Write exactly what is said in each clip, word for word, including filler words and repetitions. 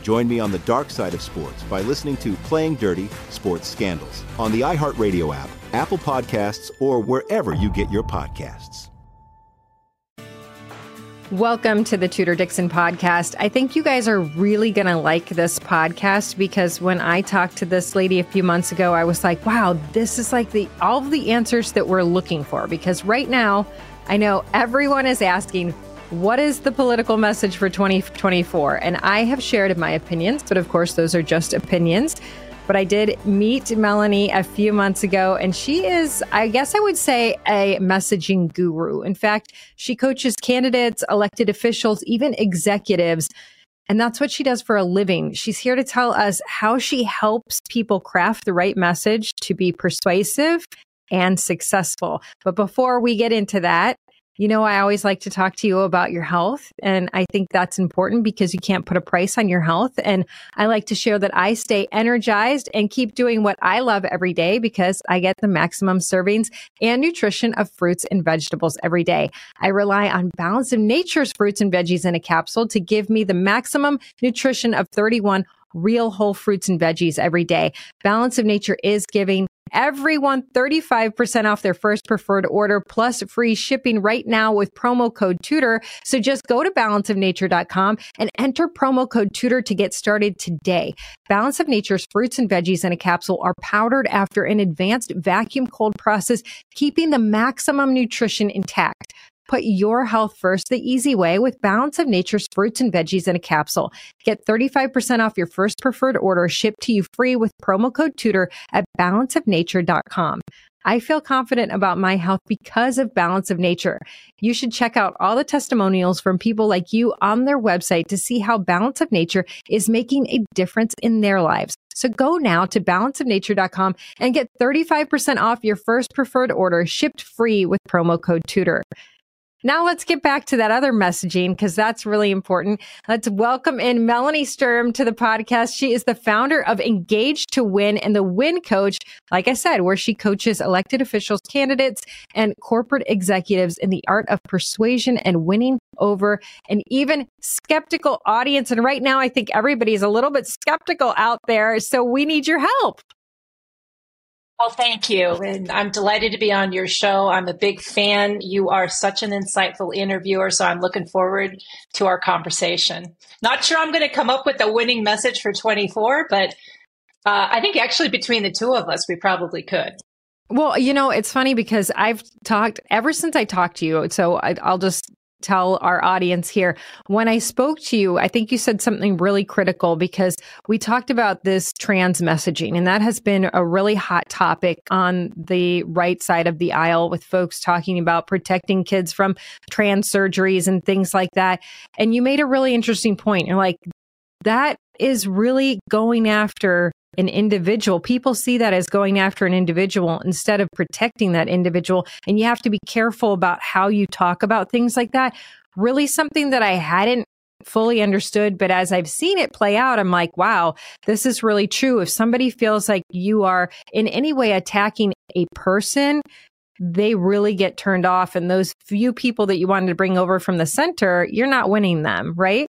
Join me on the dark side of sports by listening to Playing Dirty Sports Scandals on the iHeartRadio app, Apple Podcasts, or wherever you get your podcasts. Welcome to the Tudor Dixon podcast. I think you guys are really going to like this podcast because when I talked to this lady a few months ago, I was like, wow, this is like the all of the answers that we're looking for. Because right now, I know everyone is asking, what is the political message for twenty twenty-four? And I have shared my opinions, but of course, those are just opinions. But I did meet Melanie a few months ago, and she is, I guess I would say, a messaging guru. In fact, she coaches candidates, elected officials, even executives. And that's what she does for a living. She's here to tell us how she helps people craft the right message to be persuasive and successful. But before we get into that, you know, I always like to talk to you about your health, and I think that's important because you can't put a price on your health. And I like to share that I stay energized and keep doing what I love every day because I get the maximum servings and nutrition of fruits and vegetables every day. I rely on Balance of Nature's fruits and veggies in a capsule to give me the maximum nutrition of thirty-one real whole fruits and veggies every day. Balance of Nature is giving everyone thirty-five percent off their first preferred order plus free shipping right now with promo code Tudor. So just go to balance of nature dot com and enter promo code Tudor to get started today. Balance of Nature's fruits and veggies in a capsule are powdered after an advanced vacuum cold process, keeping the maximum nutrition intact. Put your health first the easy way with Balance of Nature's fruits and veggies in a capsule. Get thirty-five percent off your first preferred order shipped to you free with promo code Tudor at balance of nature dot com. I feel confident about my health because of Balance of Nature. You should check out all the testimonials from people like you on their website to see how Balance of Nature is making a difference in their lives. So go now to balance of nature dot com and get thirty-five percent off your first preferred order shipped free with promo code Tudor. Now let's get back to that other messaging because that's really important. Let's welcome in Melanie Sturm to the podcast. She is the founder of Engage to Win and the Win Coach, like I said, where she coaches elected officials, candidates, and corporate executives in the art of persuasion and winning over an even skeptical audience. And right now, I think everybody's a little bit skeptical out there, so we need your help. Well, thank you. And I'm delighted to be on your show. I'm a big fan. You are such an insightful interviewer, so I'm looking forward to our conversation. Not sure I'm going to come up with a winning message for twenty-four, but uh, I think actually between the two of us, we probably could. Well, you know, it's funny because I've talked ever since I talked to you. So I, I'll just tell our audience here. When I spoke to you, I think you said something really critical because we talked about this trans messaging, and that has been a really hot topic on the right side of the aisle with folks talking about protecting kids from trans surgeries and things like that. And you made a really interesting point. You're like, that is really going after an individual. People see that as going after an individual instead of protecting that individual. And you have to be careful about how you talk about things like that. Really something that I hadn't fully understood. But as I've seen it play out, I'm like, wow, this is really true. If somebody feels like you are in any way attacking a person, they really get turned off. And those few people that you wanted to bring over from the center, you're not winning them, right?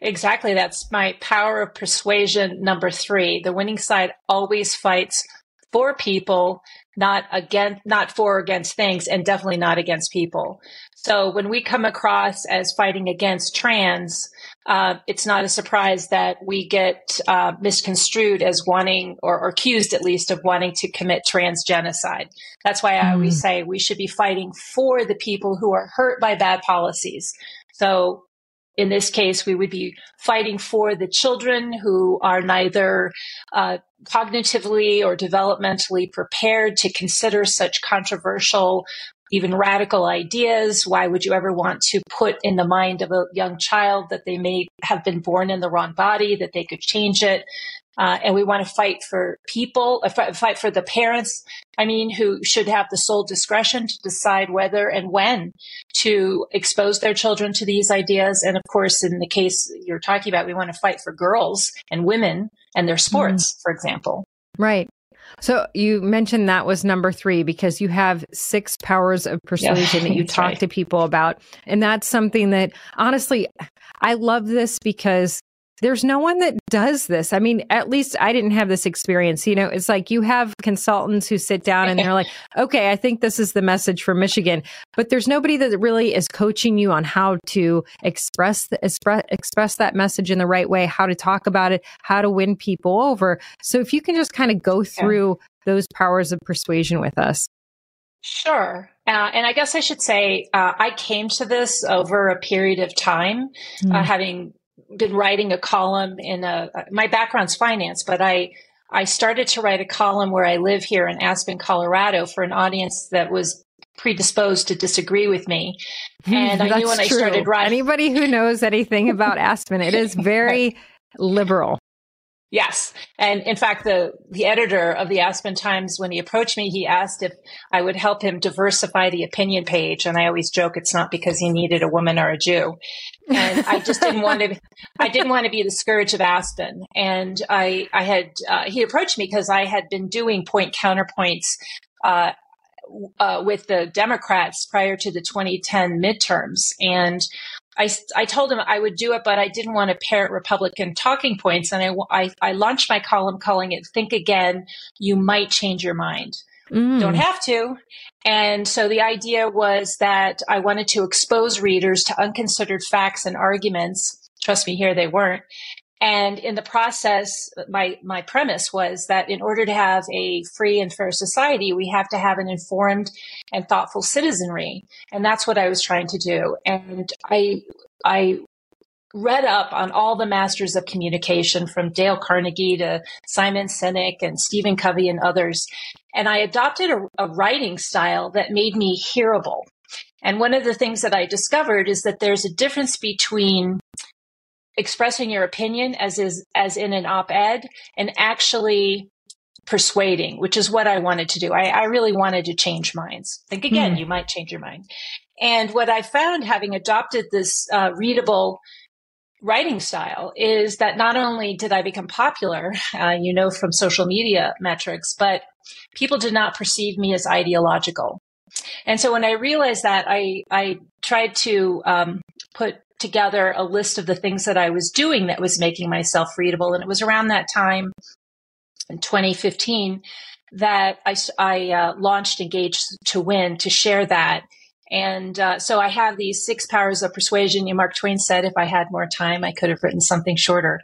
Exactly. That's my power of persuasion number three. The winning side always fights for people, not against, not for or against things, and definitely not against people. So when we come across as fighting against trans, uh, it's not a surprise that we get uh, misconstrued as wanting, or, or accused at least, of wanting to commit trans genocide. That's why I always mm. say we should be fighting for the people who are hurt by bad policies. So in this case, we would be fighting for the children who are neither uh, cognitively or developmentally prepared to consider such controversial, even radical ideas. Why would you ever want to put in the mind of a young child that they may have been born in the wrong body, that they could change it? Uh, and we want to fight for people, uh, fight for the parents, I mean, who should have the sole discretion to decide whether and when to expose their children to these ideas. And of course, in the case you're talking about, we want to fight for girls and women and their sports, mm. for example. Right. So you mentioned that was number three, because you have six powers of persuasion yeah, that you talk right. to people about. And that's something that, honestly, I love this because there's no one that does this. I mean, at least I didn't have this experience. You know, it's like you have consultants who sit down and they're like, okay, I think this is the message for Michigan. But there's nobody that really is coaching you on how to express, the, express, express that message in the right way, how to talk about it, how to win people over. So if you can just kind of go through yeah. those powers of persuasion with us. Sure. Uh, and I guess I should say, uh, I came to this over a period of time, mm. uh, having been writing a column in a, my background's finance, but I, I started to write a column where I live here in Aspen, Colorado, for an audience that was predisposed to disagree with me. And I knew when I started writing. Anybody who knows anything about Aspen, it is very liberal. Yes. And in fact, the, the editor of the Aspen Times, when he approached me, he asked if I would help him diversify the opinion page. And I always joke, it's not because he needed a woman or a Jew. And I just didn't want to, I didn't want to be the scourge of Aspen. And I, I had, uh, he approached me because I had been doing point counterpoints, uh, uh, with the Democrats prior to the twenty ten midterms. And I, I told him I would do it, but I didn't want to parrot Republican talking points. And I, I, I launched my column calling it Think Again, You Might Change Your Mind. Mm. Don't have to. And so the idea was that I wanted to expose readers to unconsidered facts and arguments. Trust me, here they weren't. And in the process, my, my premise was that in order to have a free and fair society, we have to have an informed and thoughtful citizenry. And that's what I was trying to do. And I, I read up on all the masters of communication, from Dale Carnegie to Simon Sinek and Stephen Covey and others. And I adopted a, a writing style that made me hearable. And one of the things that I discovered is that there's a difference between expressing your opinion as is, as in an op-ed, and actually persuading, which is what I wanted to do. I, I really wanted to change minds. Think again, mm. you might change your mind. And what I found, having adopted this uh, readable writing style, is that not only did I become popular, uh, you know, from social media metrics, but people did not perceive me as ideological. And so when I realized that, I, I tried to um, put together a list of the things that I was doing that was making myself readable. And it was around that time in twenty fifteen that I, I uh, launched Engage to Win to share that. And uh, so I have these six powers of persuasion. And Mark Twain said, if I had more time, I could have written something shorter.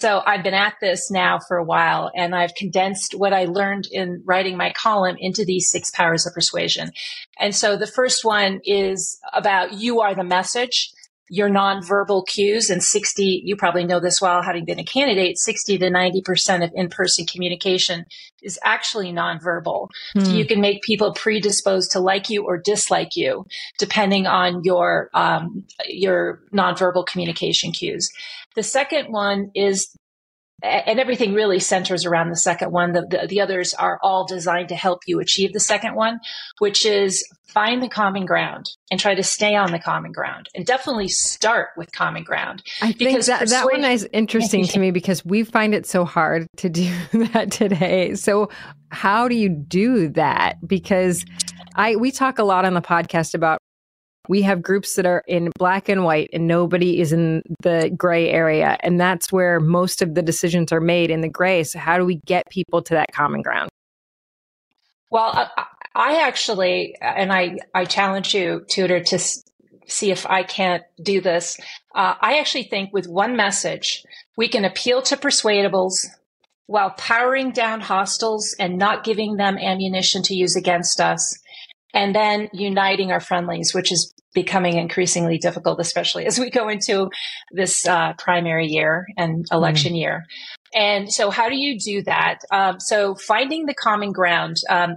So I've been at this now for a while, and I've condensed what I learned in writing my column into these six powers of persuasion. And so the first one is about you are the message. Your nonverbal cues, and sixty, you probably know this well, having been a candidate, sixty to ninety percent of in-person communication is actually nonverbal. Mm. So you can make people predisposed to like you or dislike you, depending on your, um, your nonverbal communication cues. The second one is and everything really centers around the second one. The, the, the others are all designed to help you achieve the second one, which is find the common ground and try to stay on the common ground, and definitely start with common ground. I think that, persuasion- that one is interesting to me because we find it so hard to do that today. So how do you do that? Because I we talk a lot on the podcast about we have groups that are in black and white and nobody is in the gray area. And that's where most of the decisions are made, in the gray. So how do we get people to that common ground? Well, I, I actually, and I, I challenge you, Tudor, to s- see if I can't do this. Uh, I actually think with one message, we can appeal to persuadables while powering down hostiles and not giving them ammunition to use against us. And then uniting our friendlies, which is becoming increasingly difficult, especially as we go into this uh, primary year and election mm. year. And so how do you do that? Um, so finding the common ground. Um,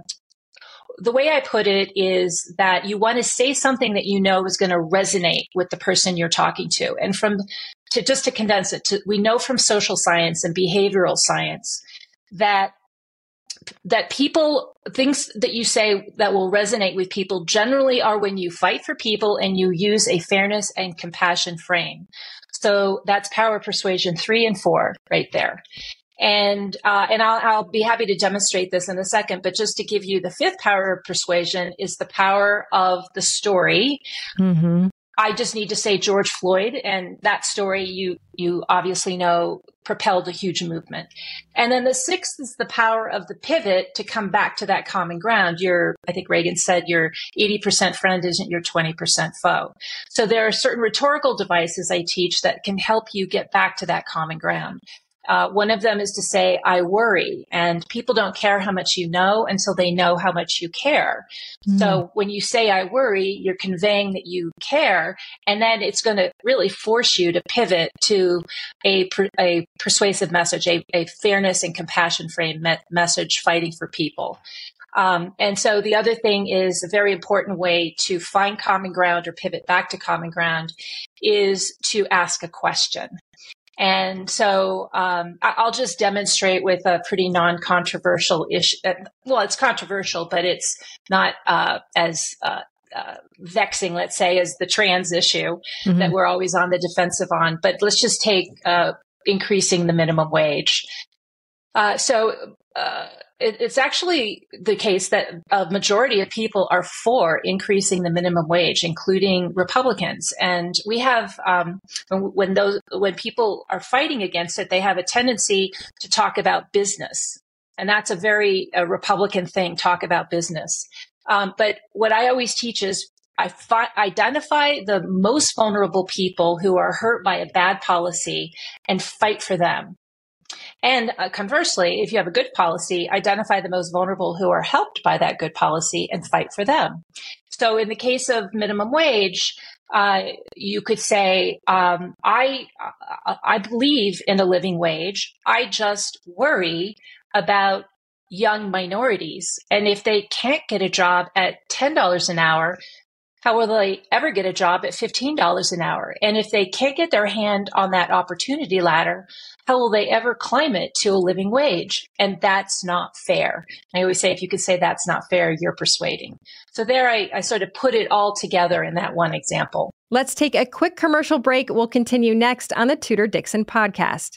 the way I put it is that you want to say something that you know is going to resonate with the person you're talking to. And from to just to condense it, to, we know from social science and behavioral science that that people, things that you say that will resonate with people generally are when you fight for people and you use a fairness and compassion frame. So that's power persuasion three and four right there. And, uh, and I'll, I'll be happy to demonstrate this in a second, but just to give you the fifth power of persuasion is the power of the story. Mm-hmm. I just need to say George Floyd and that story you, you obviously know propelled a huge movement. And then the sixth is the power of the pivot to come back to that common ground. Your, I think Reagan said your eighty percent friend isn't your twenty percent foe. So there are certain rhetorical devices I teach that can help you get back to that common ground. Uh, one of them is to say, I worry, and people don't care how much you know until they know how much you care. Mm. So when you say, I worry, you're conveying that you care, and then it's going to really force you to pivot to a, a persuasive message, a, a fairness and compassion frame me- message fighting for people. Um, and so the other thing is a very important way to find common ground or pivot back to common ground is to ask a question. And so um, I'll just demonstrate with a pretty non-controversial issue. Well, it's controversial, but it's not uh, as uh, uh, vexing, let's say, as the trans issue mm-hmm. that we're always on the defensive on. But let's just take uh, increasing the minimum wage. Uh, so uh, it, it's actually the case that a majority of people are for increasing the minimum wage, including Republicans. And we have um, when those when people are fighting against it, they have a tendency to talk about business, and that's a very a Republican thing. Talk about business. Um, but what I always teach is I fi- identify the most vulnerable people who are hurt by a bad policy and fight for them. And uh, conversely, if you have a good policy, identify the most vulnerable who are helped by that good policy and fight for them. So in the case of minimum wage, uh, you could say, um, I, I believe in a living wage. I just worry about young minorities. And if they can't get a job at ten dollars an hour, how will they ever get a job at fifteen dollars an hour? And if they can't get their hand on that opportunity ladder, how will they ever climb it to a living wage? And that's not fair. I always say, if you could say that's not fair, you're persuading. So there I, I sort of put it all together in that one example. Let's take a quick commercial break. We'll continue next on the Tudor Dixon podcast.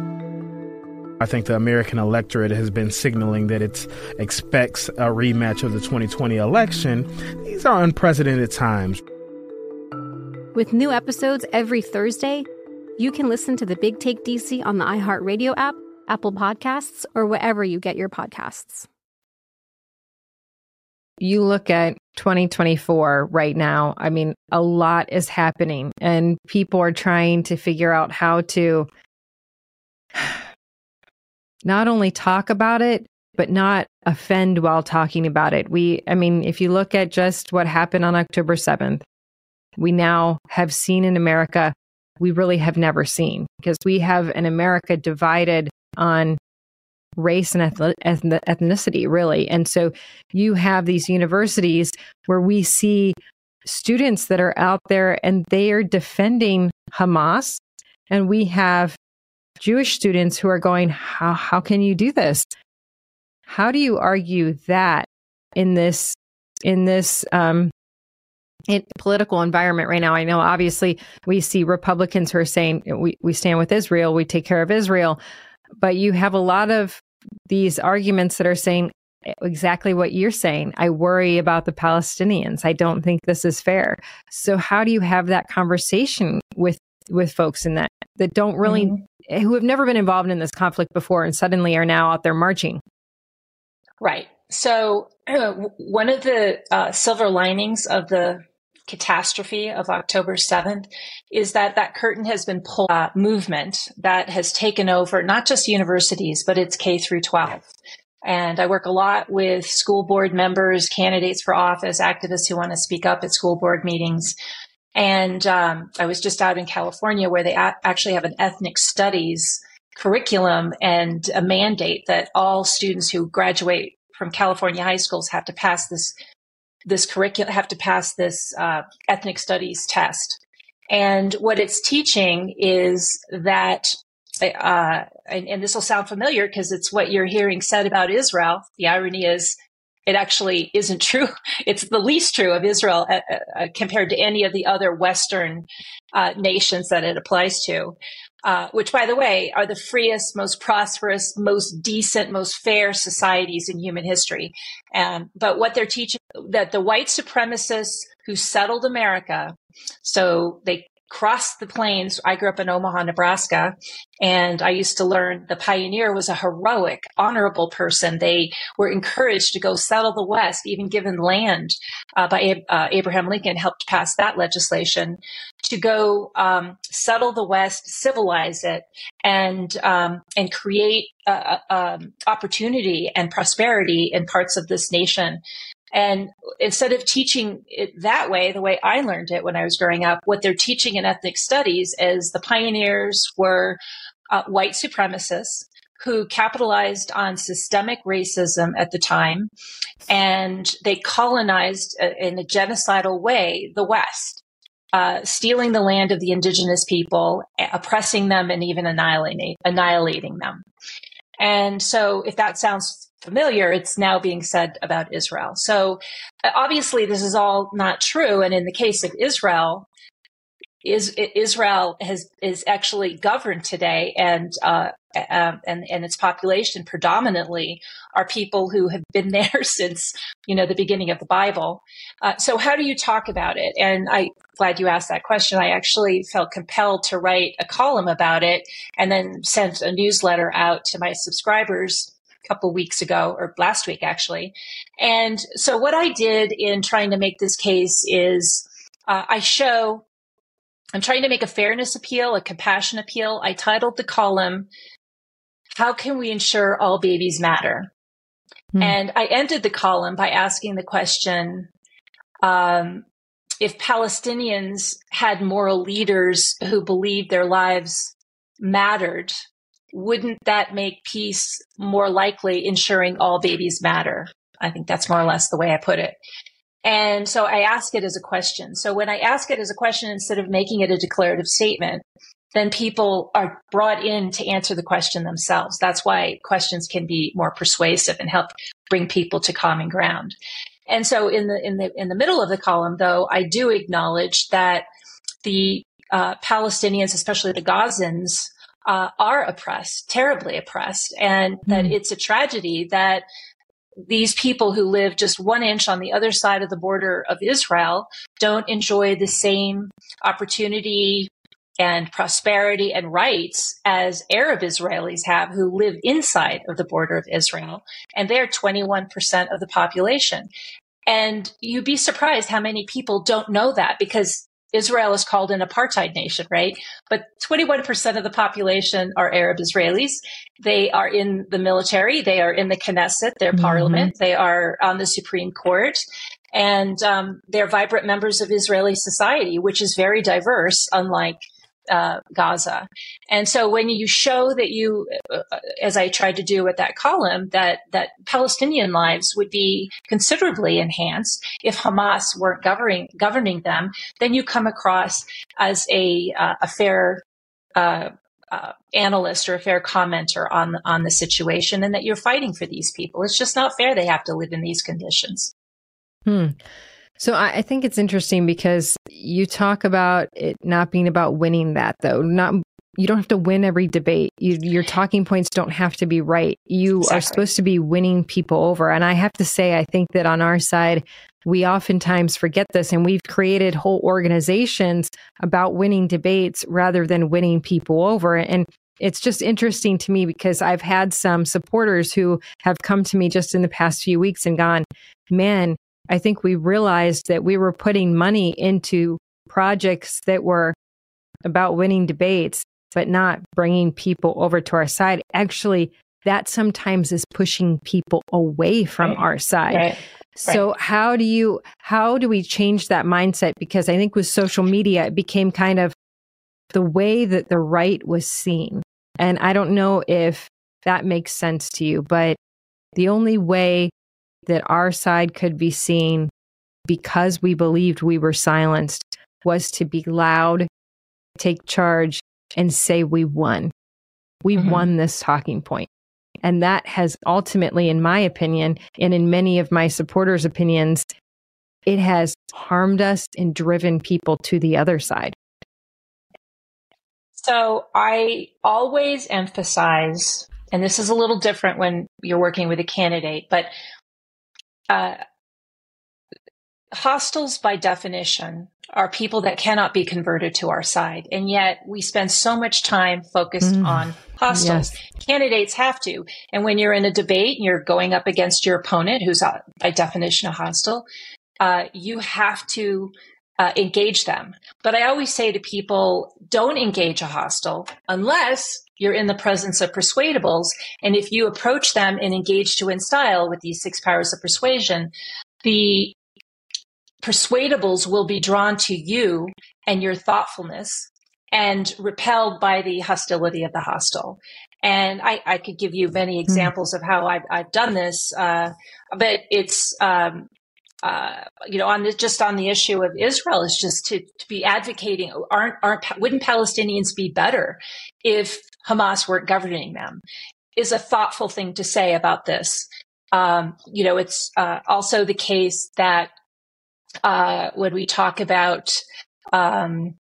I think the American electorate has been signaling that it expects a rematch of the twenty twenty election. These are unprecedented times. With new episodes every Thursday, you can listen to The Big Take D C on the iHeartRadio app, Apple Podcasts, or wherever you get your podcasts. You look at twenty twenty-four right now, I mean, a lot is happening and people are trying to figure out how to not only talk about it, but not offend while talking about it. We, I mean, if you look at just what happened on October seventh, we now have seen in America, we really have never seen, because we have an America divided on race and ethnicity, really. And so you have these universities where we see students that are out there and they are defending Hamas. And we have Jewish students who are going, how how can you do this? How do you argue that in this in this um, in political environment right now? I know, obviously, we see Republicans who are saying we, we stand with Israel, we take care of Israel. But you have a lot of these arguments that are saying exactly what you're saying. I worry about the Palestinians. I don't think this is fair. So how do you have that conversation with with folks in that that don't really mm-hmm. who have never been involved in this conflict before and suddenly are now out there marching? Right. So uh, one of the uh, silver linings of the catastrophe of October seventh is that that curtain has been pulled, uh, movement that has taken over, not just universities, but it's K through twelve. And I work a lot with school board members, candidates for office, activists who want to speak up at school board meetings. And um, I was just out in California where they a- actually have an ethnic studies curriculum and a mandate that all students who graduate from California high schools have to pass this this curriculum, have to pass this uh, ethnic studies test. And what it's teaching is that, uh, and, and this will sound familiar because it's what you're hearing said about Israel. The irony is, it actually isn't true. It's the least true of Israel uh, uh, compared to any of the other Western uh, nations that it applies to, uh, which, by the way, are the freest, most prosperous, most decent, most fair societies in human history. Um, but what they're teaching, that the white supremacists who settled America, so they crossed the plains. I grew up in Omaha, Nebraska, and I used to learn the pioneer was a heroic, honorable person. They were encouraged to go settle the West, even given land uh, by uh, Abraham Lincoln helped pass that legislation to go um, settle the West, civilize it, and um, and create uh, um, opportunity and prosperity in parts of this nation. And instead of teaching it that way, the way I learned it when I was growing up, what they're teaching in ethnic studies is the pioneers were uh, white supremacists who capitalized on systemic racism at the time, and they colonized uh, in a genocidal way the West, uh, stealing the land of the indigenous people, oppressing them, and even annihilating, annihilating them. And so if that sounds familiar, it's now being said about Israel. So obviously this is all not true. And in the case of Israel, is, Israel has is actually governed today, and uh, and and its population predominantly are people who have been there since you know the beginning of the Bible. Uh, so how do you talk about it? And I'm glad you asked that question. I actually felt compelled to write a column about it, and then sent a newsletter out to my subscribers a couple weeks ago, or last week actually. And so what I did in trying to make this case is uh, I show. I'm trying to make a fairness appeal, a compassion appeal. I titled the column, How Can We Ensure All Babies Matter? Mm. And I ended the column by asking the question, um, if Palestinians had moral leaders who believed their lives mattered, wouldn't that make peace more likely, ensuring all babies matter? I think that's more or less the way I put it. And so I ask it as a question. So when I ask it as a question, instead of making it a declarative statement, then people are brought in to answer the question themselves. That's why questions can be more persuasive and help bring people to common ground. And so in the, in the, in the middle of the column, though, I do acknowledge that the uh, Palestinians, especially the Gazans, uh, are oppressed, terribly oppressed, and mm-hmm. that it's a tragedy that these people who live just one inch on the other side of the border of Israel don't enjoy the same opportunity and prosperity and rights as Arab Israelis have who live inside of the border of Israel. And they're twenty-one percent of the population. And you'd be surprised how many people don't know that, because Israel is called an apartheid nation, right? But twenty-one percent of the population are Arab Israelis. They are in the military. They are in the Knesset, their mm-hmm. parliament. They are on the Supreme Court. And um, they're vibrant members of Israeli society, which is very diverse, unlike uh, Gaza. And so when you show that you, uh, as I tried to do with that column, that, that Palestinian lives would be considerably enhanced if Hamas weren't governing, governing them, then you come across as a, uh, a fair uh, uh, analyst or a fair commenter on, on the situation, and that you're fighting for these people. It's just not fair they have to live in these conditions. Hmm. So I, I think it's interesting because you talk about it not being about winning that, though. Not you don't have to win every debate. You, your talking points don't have to be right. You Exactly. are supposed to be winning people over. And I have to say, I think that on our side, we oftentimes forget this, and we've created whole organizations about winning debates rather than winning people over. And it's just interesting to me because I've had some supporters who have come to me just in the past few weeks and gone, man, I think we realized that we were putting money into projects that were about winning debates, but not bringing people over to our side. Actually, that sometimes is pushing people away from right. our side. Right. So right. how do you, how do we change that mindset? Because I think with social media, it became kind of the way that the right was seen. And I don't know if that makes sense to you, but the only way that our side could be seen, because we believed we were silenced, was to be loud, take charge, and say we won. We mm-hmm. won this talking point. And that has ultimately, in my opinion, and in many of my supporters' opinions, it has harmed us and driven people to the other side. So I always emphasize, and this is a little different when you're working with a candidate, but Uh, hostiles, by definition, are people that cannot be converted to our side. And yet we spend so much time focused mm. on hostiles. Yes. Candidates have to. And when you're in a debate and you're going up against your opponent, who's uh, by definition a hostile, uh, you have to uh, engage them. But I always say to people, don't engage a hostile unless you're in the presence of persuadables. And if you approach them in Engage to Win style with these six powers of persuasion, the persuadables will be drawn to you and your thoughtfulness and repelled by the hostility of the hostile. And I, I could give you many examples of how I've, I've done this, uh, but it's, um, Uh, you know, on the, just on the issue of Israel, is just to, to be advocating, aren't, aren't, wouldn't Palestinians be better if Hamas weren't governing them, is a thoughtful thing to say about this. Um, you know, it's uh, also the case that uh, when we talk about um,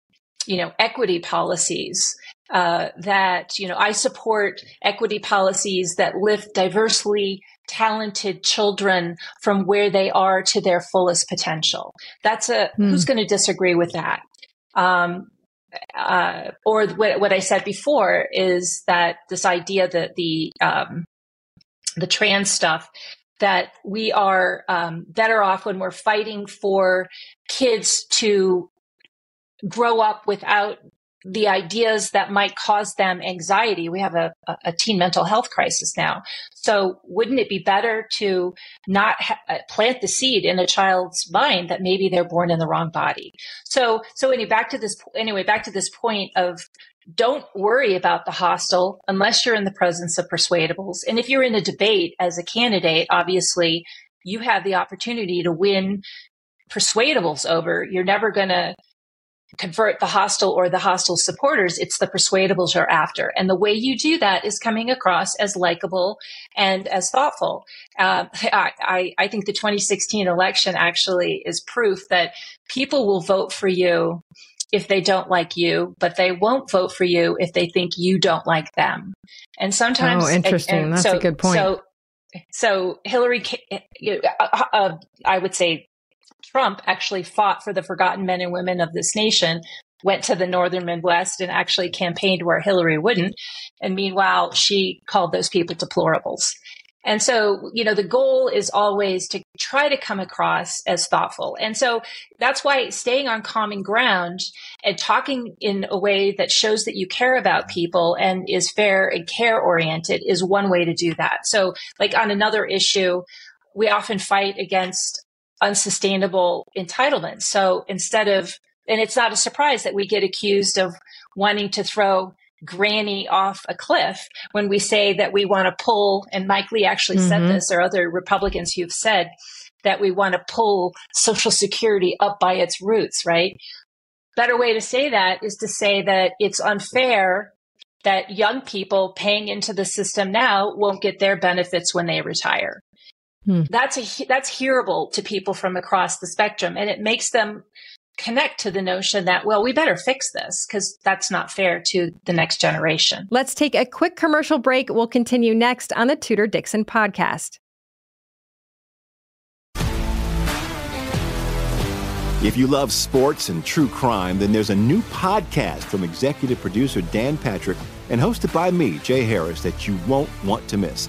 you know, equity policies, uh, that, you know, I support equity policies that lift diversely talented children from where they are to their fullest potential. That's a, mm. who's going to disagree with that? Um, uh, or what, what I said before is that this idea that the, um, the trans stuff, that we are um, better off when we're fighting for kids to grow up without the ideas that might cause them anxiety. We have a, a teen mental health crisis now. So wouldn't it be better to not ha- plant the seed in a child's mind that maybe they're born in the wrong body? So, so anyway, back to this, anyway, back to this point of don't worry about the hostile unless you're in the presence of persuadables. And if you're in a debate as a candidate, obviously you have the opportunity to win persuadables over. You're never going to convert the hostile or the hostile supporters. It's the persuadables you're after. And the way you do that is coming across as likable and as thoughtful. Uh, I, I think the twenty sixteen election actually is proof that people will vote for you if they don't like you, but they won't vote for you if they think you don't like them. And sometimes... Oh, interesting. And, and That's so, a good point. So, so Hillary, uh, uh, I would say, Trump actually fought for the forgotten men and women of this nation, went to the northern Midwest and actually campaigned where Hillary wouldn't. And meanwhile, she called those people deplorables. And so, you know, the goal is always to try to come across as thoughtful. And so that's why staying on common ground and talking in a way that shows that you care about people and is fair and care oriented is one way to do that. So like on another issue, we often fight against unsustainable entitlement. So instead of, and it's not a surprise that we get accused of wanting to throw granny off a cliff when we say that we want to pull, and Mike Lee actually mm-hmm. said this, or other Republicans who've said that we want to pull Social Security up by its roots, right? Better way to say that is to say that it's unfair that young people paying into the system now won't get their benefits when they retire. Hmm. That's a, that's hearable to people from across the spectrum. And it makes them connect to the notion that, well, we better fix this because that's not fair to the next generation. Let's take a quick commercial break. We'll continue next on the Tudor Dixon podcast. If you love sports and true crime, then there's a new podcast from executive producer Dan Patrick and hosted by me, Jay Harris, that you won't want to miss.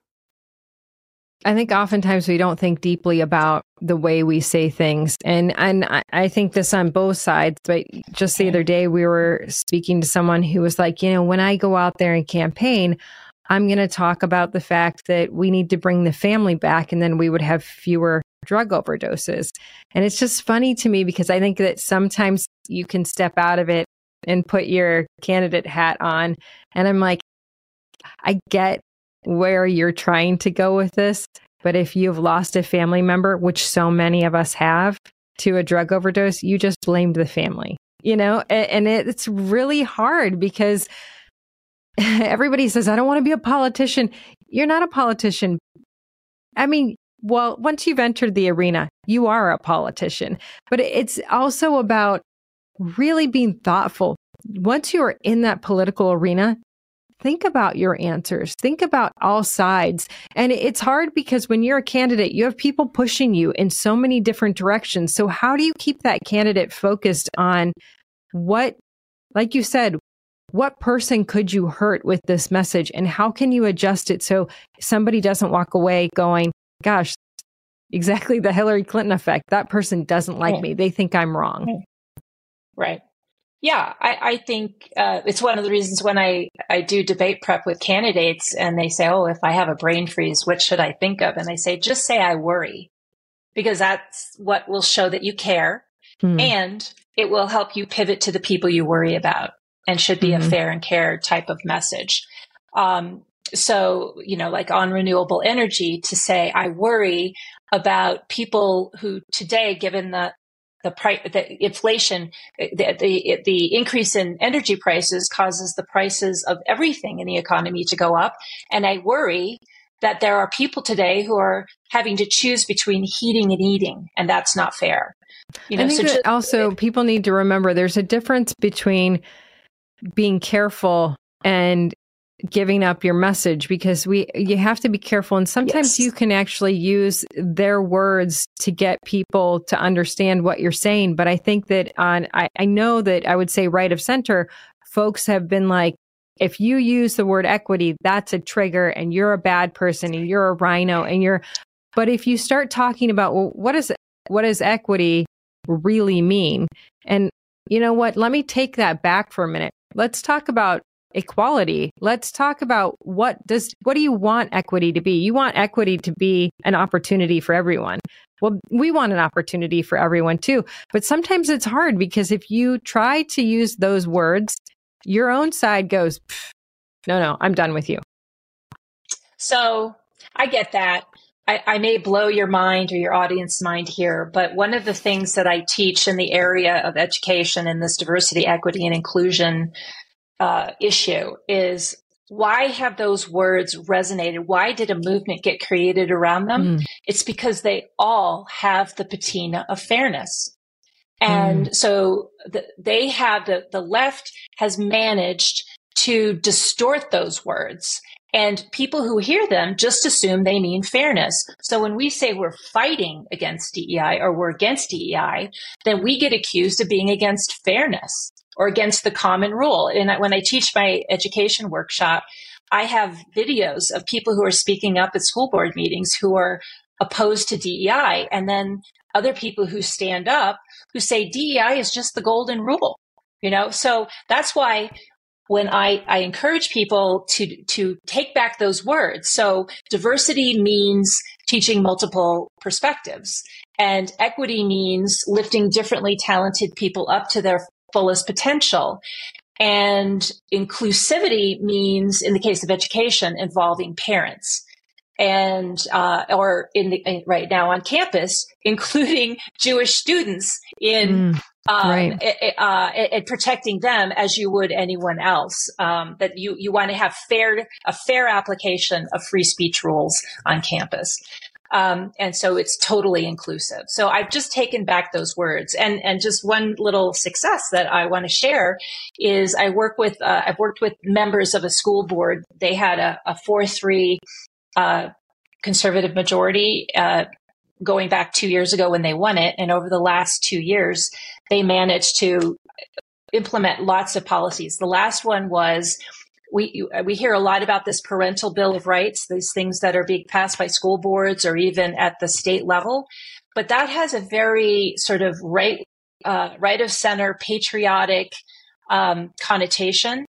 I think oftentimes we don't think deeply about the way we say things. And and I, I think this on both sides, but just the other day we were speaking to someone who was like, you know, when I go out there and campaign, I'm going to talk about the fact that we need to bring the family back and then we would have fewer drug overdoses. And it's just funny to me because I think that sometimes you can step out of it and put your candidate hat on. And I'm like, I get where you're trying to go with this, but if you've lost a family member, which so many of us have, to a drug overdose, you just blamed the family, you know? And it's really hard because everybody says, I don't want to be a politician. You're not a politician. I mean, well, once you've entered the arena, you are a politician, but it's also about really being thoughtful. Once you are in that political arena, think about your answers. Think about all sides. And it's hard because when you're a candidate, you have people pushing you in so many different directions. So how do you keep that candidate focused on what, like you said, what person could you hurt with this message and how can you adjust it so somebody doesn't walk away going, gosh, exactly the Hillary Clinton effect. That person doesn't like right. me. They think I'm wrong. Right. Yeah, I, I think uh, it's one of the reasons when I, I do debate prep with candidates and they say, oh, if I have a brain freeze, what should I think of? And I say, just say I worry, because that's what will show that you care mm-hmm. and it will help you pivot to the people you worry about and should be mm-hmm. a fair and care type of message. Um, so, you know, like on renewable energy to say, I worry about people who today, given the The price, the inflation, the, the the increase in energy prices causes the prices of everything in the economy to go up. And I worry that there are people today who are having to choose between heating and eating, and that's not fair. You know, I think so that just, also it, people need to remember there's a difference between being careful and giving up your message, because we you have to be careful. And sometimes yes. you can actually use their words to get people to understand what you're saying. But I think that on I, I know that I would say right of center, folks have been like, if you use the word equity, that's a trigger and you're a bad person and you're a rhino and you're. But if you start talking about, well, what is what does equity really mean? And you know what? Let me take that back for a minute. Let's talk about equality. Let's talk about what does what do you want equity to be? You want equity to be an opportunity for everyone. Well, we want an opportunity for everyone too. But sometimes it's hard because if you try to use those words, your own side goes, no, no, I'm done with you. So I get that. I, I may blow your mind or your audience mind here, but one of the things that I teach in the area of education and this diversity, equity, and inclusion Uh, issue is why have those words resonated? Why did a movement get created around them? Mm. It's because they all have the patina of fairness. And mm. so the, they have the, the left has managed to distort those words, and people who hear them just assume they mean fairness. So when we say we're fighting against D E I or we're against D E I, then we get accused of being against fairness or against the common rule. And when I teach my education workshop, I have videos of people who are speaking up at school board meetings who are opposed to D E I, and then other people who stand up who say D E I is just the golden rule, you know? So that's why when I, I encourage people to, to take back those words. So diversity means teaching multiple perspectives, and equity means lifting differently talented people up to their fullest potential. And inclusivity means, in the case of education, involving parents and, uh, or in the, in, right now on campus, including Jewish students in, mm, um, right. it, uh, it, it protecting them as you would anyone else. Um, that you, you want to have fair, a fair application of free speech rules on campus. Um, and so it's totally inclusive. So I've just taken back those words. And, and just one little success that I want to share is I work with, uh, I've worked with members of a school board. They had a four three uh, conservative majority, uh, going back two years ago when they won it. And over the last two years, they managed to implement lots of policies. The last one was, we we hear a lot about this parental bill of rights, these things that are being passed by school boards or even at the state level. But that has a very sort of right, uh, right of center, patriotic um, connotation.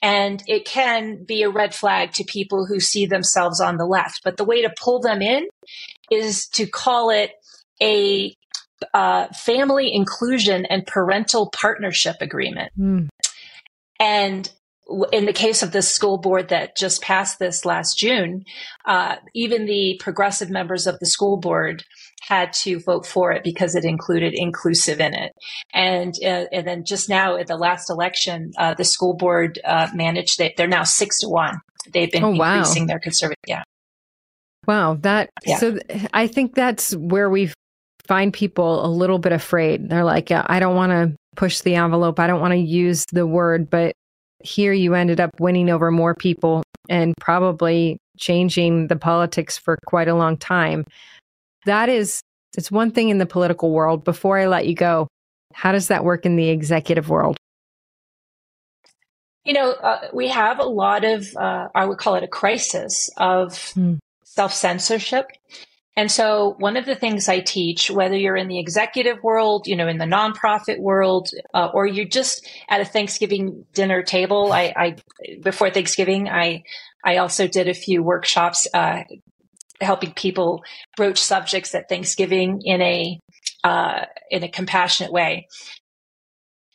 And it can be a red flag to people who see themselves on the left. But the way to pull them in is to call it a uh, family inclusion and parental partnership agreement. Mm. And in the case of this school board that just passed this last June, uh, even the progressive members of the school board had to vote for it because it included inclusive in it. And uh, and then just now at the last election, uh, the school board uh, managed that they're now six to one. They've been oh, wow. increasing their conservative. Yeah. Wow. That yeah. So th- I think that's where we find people a little bit afraid. They're like, I don't want to push the envelope. I don't want to use the word, but here you ended up winning over more people and probably changing the politics for quite a long time. That is, it's one thing in the political world. Before I let you go, how does that work in the executive world? You know, uh, we have a lot of, uh, I would call it a crisis of hmm. self-censorship. And so one of the things I teach, whether you're in the executive world, you know, in the nonprofit world, uh, or you're just at a Thanksgiving dinner table, I, I before Thanksgiving, I I also did a few workshops uh, helping people broach subjects at Thanksgiving in a uh, in a compassionate way.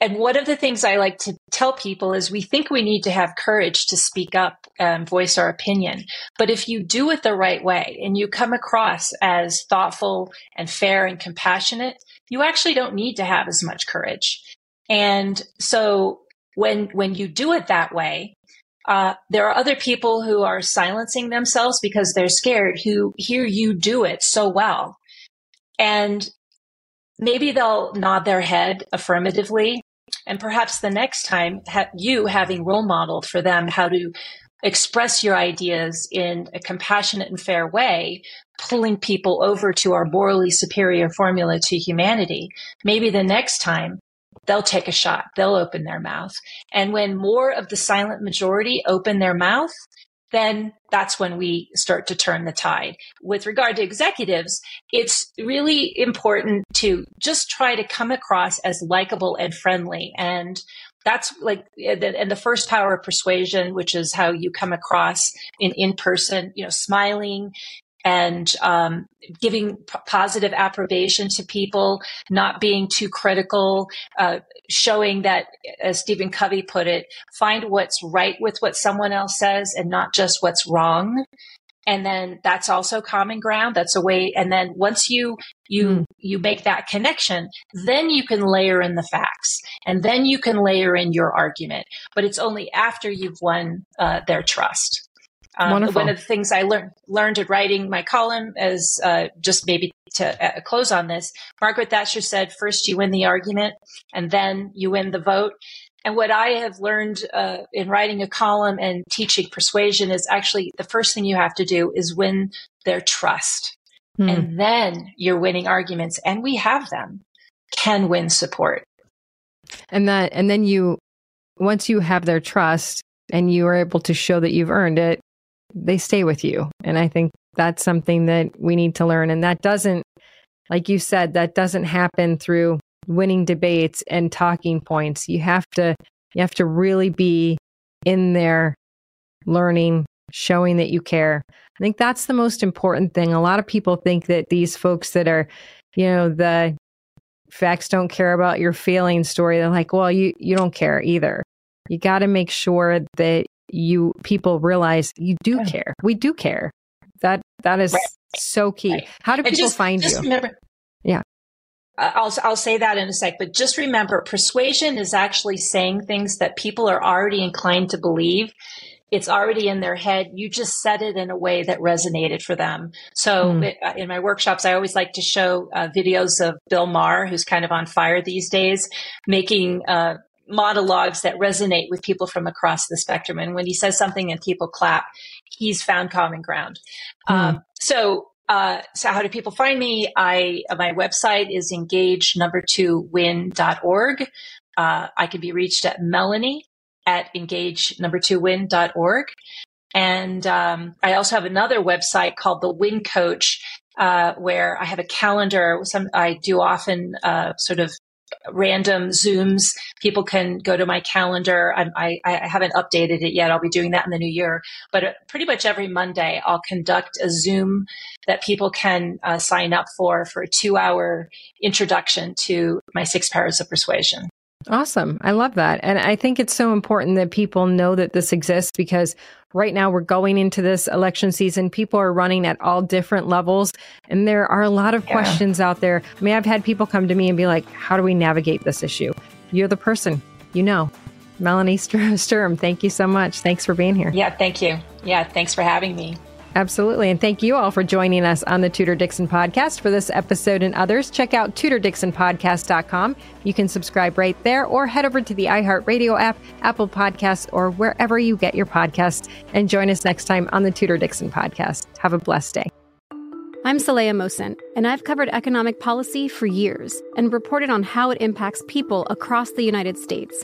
And one of the things I like to tell people is we think we need to have courage to speak up and voice our opinion. But if you do it the right way and you come across as thoughtful and fair and compassionate, you actually don't need to have as much courage. And so when when you do it that way, uh, there are other people who are silencing themselves because they're scared who hear you do it so well. And maybe they'll nod their head affirmatively. And perhaps the next time, ha- you having role modeled for them how to express your ideas in a compassionate and fair way, pulling people over to our morally superior formula to humanity, maybe the next time they'll take a shot, they'll open their mouth. And when more of the silent majority open their mouth, then that's when we start to turn the tide. With regard to executives, it's really important to just try to come across as likable and friendly. And that's like, and the first power of persuasion, which is how you come across in, in person, you know, smiling and um, giving p- positive approbation to people, not being too critical, uh, showing that, as Stephen Covey put it, find what's right with what someone else says and not just what's wrong. And then that's also common ground. That's a way. And then once you you mm. you make that connection, then you can layer in the facts and then you can layer in your argument. But it's only after you've won uh, their trust. Um, one of the things I learned learned at writing my column is uh, just maybe to uh, close on this. Margaret Thatcher said, first you win the argument and then you win the vote. And what I have learned uh, in writing a column and teaching persuasion is actually the first thing you have to do is win their trust. Mm. And then you're winning arguments, and we have them, can win support. And that, and then you, once you have their trust and you are able to show that you've earned it, they stay with you. And I think that's something that we need to learn. And that doesn't, like you said, that doesn't happen through winning debates and talking points. You have to, you have to really be in there learning, showing that you care. I think that's the most important thing. A lot of people think that these folks that are, you know, the facts don't care about your feelings story, they're like, well, you, you don't care either. You got to make sure that you people realize you do care. We do care. That that is right. so key. Right. How do people just, find just you? Remember, yeah, I'll I'll say that in a sec. But just remember, persuasion is actually saying things that people are already inclined to believe, It's already in their head. You just said it in a way that resonated for them. So mm. it, in my workshops, I always like to show uh, videos of Bill Maher, who's kind of on fire these days, making uh, monologues that resonate with people from across the spectrum. And when he says something and people clap, he's found common ground. Mm. Um, so Uh, so how do people find me? I, my website is engage number two win dot org. Uh, I can be reached at Melanie at engage number two win dot org. And, um, I also have another website called the Win Coach, uh, where I have a calendar. Some, I do often, uh, sort of random Zooms. People can go to my calendar. I, I, I haven't updated it yet. I'll be doing that in the new year. But pretty much every Monday, I'll conduct a Zoom that people can uh, sign up for, for a two-hour introduction to my six powers of persuasion. Awesome. I love that. And I think it's so important that people know that this exists, because right now we're going into this election season. People are running at all different levels, and there are a lot of yeah. questions out there. I mean, I've had people come to me and be like, how do we navigate this issue? You're the person, you know. Melanie Sturm, thank you so much. Thanks for being here. Yeah, thank you. Yeah, thanks for having me. Absolutely. And thank you all for joining us on the Tudor Dixon Podcast. For this episode and others, check out Tudor Dixon Podcast dot com. You can subscribe right there, or head over to the iHeartRadio app, Apple Podcasts, or wherever you get your podcasts. And join us next time on the Tudor Dixon Podcast. Have a blessed day. I'm Saleha Mohsen, and I've covered economic policy for years and reported on how it impacts people across the United States.